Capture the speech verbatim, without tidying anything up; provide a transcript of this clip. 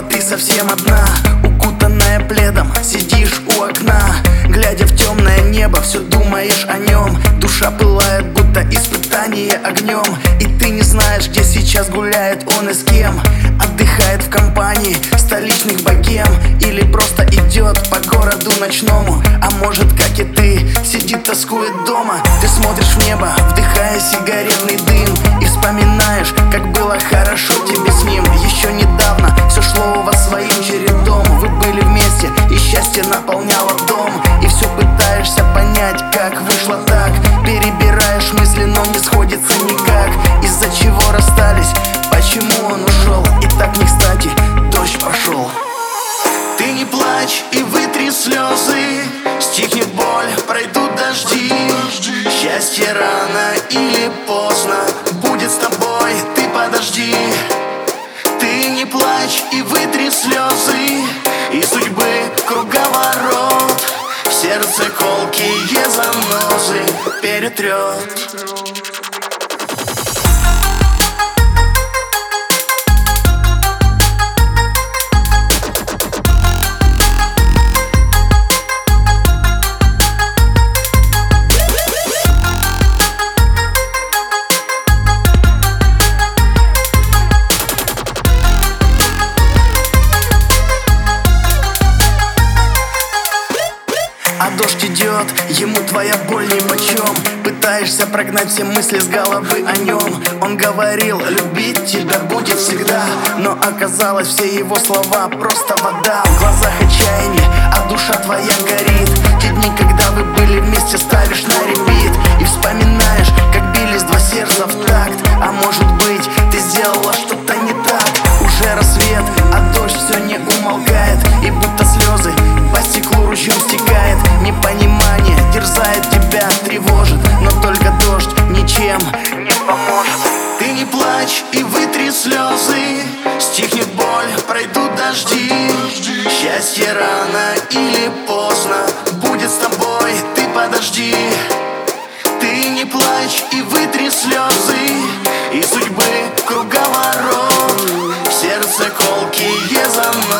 дома ты совсем одна, укутанная пледом, сидишь у окна, глядя в темное небо, все думаешь о нем. Душа пылает, будто испытание огнем, и ты не знаешь, где сейчас гуляет он и с кем. Отдыхает в компании столичных богем или просто идет по городу ночному. А может, как и ты, сидит, тоскует дома. Ты смотришь в небо, вдыхая сигаретный дым, и вспоминаешь, как было хорошо тебе с ним. Еще недавно все шло у вас своим чередом, вы были вместе, и счастье наполняло дом. И все пытаешься понять, как вышло так, перебираешь мысли, но не сходится никак. Из-за чего расстались, почему он ушел, и так не кстати дождь пошел. Ты не плачь и вытри слезы, стихнет боль, пройдут дожди. Счастье рано или поздно будет с тобой, ты подожди. Ты не плачь и вытри слезы, и судьбы круговорот, в сердце колкие занозы перетрет. А дождь идет, ему твоя боль нипочем. Пытаешься прогнать все мысли с головы о нем. Он говорил, любить тебя будет всегда, но оказалось, все его слова просто вода. В глазах отчаяние, а душа твоя горит. Те дни, когда вы были вместе, ставишь на репит и вспоминаешь, как бились два сердца в такт. А может быть, ты сделала что-то не так. Уже рассвет, а дождь все не умолкает, и будто слезы по стеклу ручьем стекает. Непонимание терзает тебя, тревожит, но только дождь ничем не поможет. Ты не плачь и вытри слезы, стихнет боль, пройдут дожди. Счастье рано или поздно будет с тобой, ты подожди. Ты не плачь и вытри слезы, и судьбы круговорот, в сердце колкие занозы.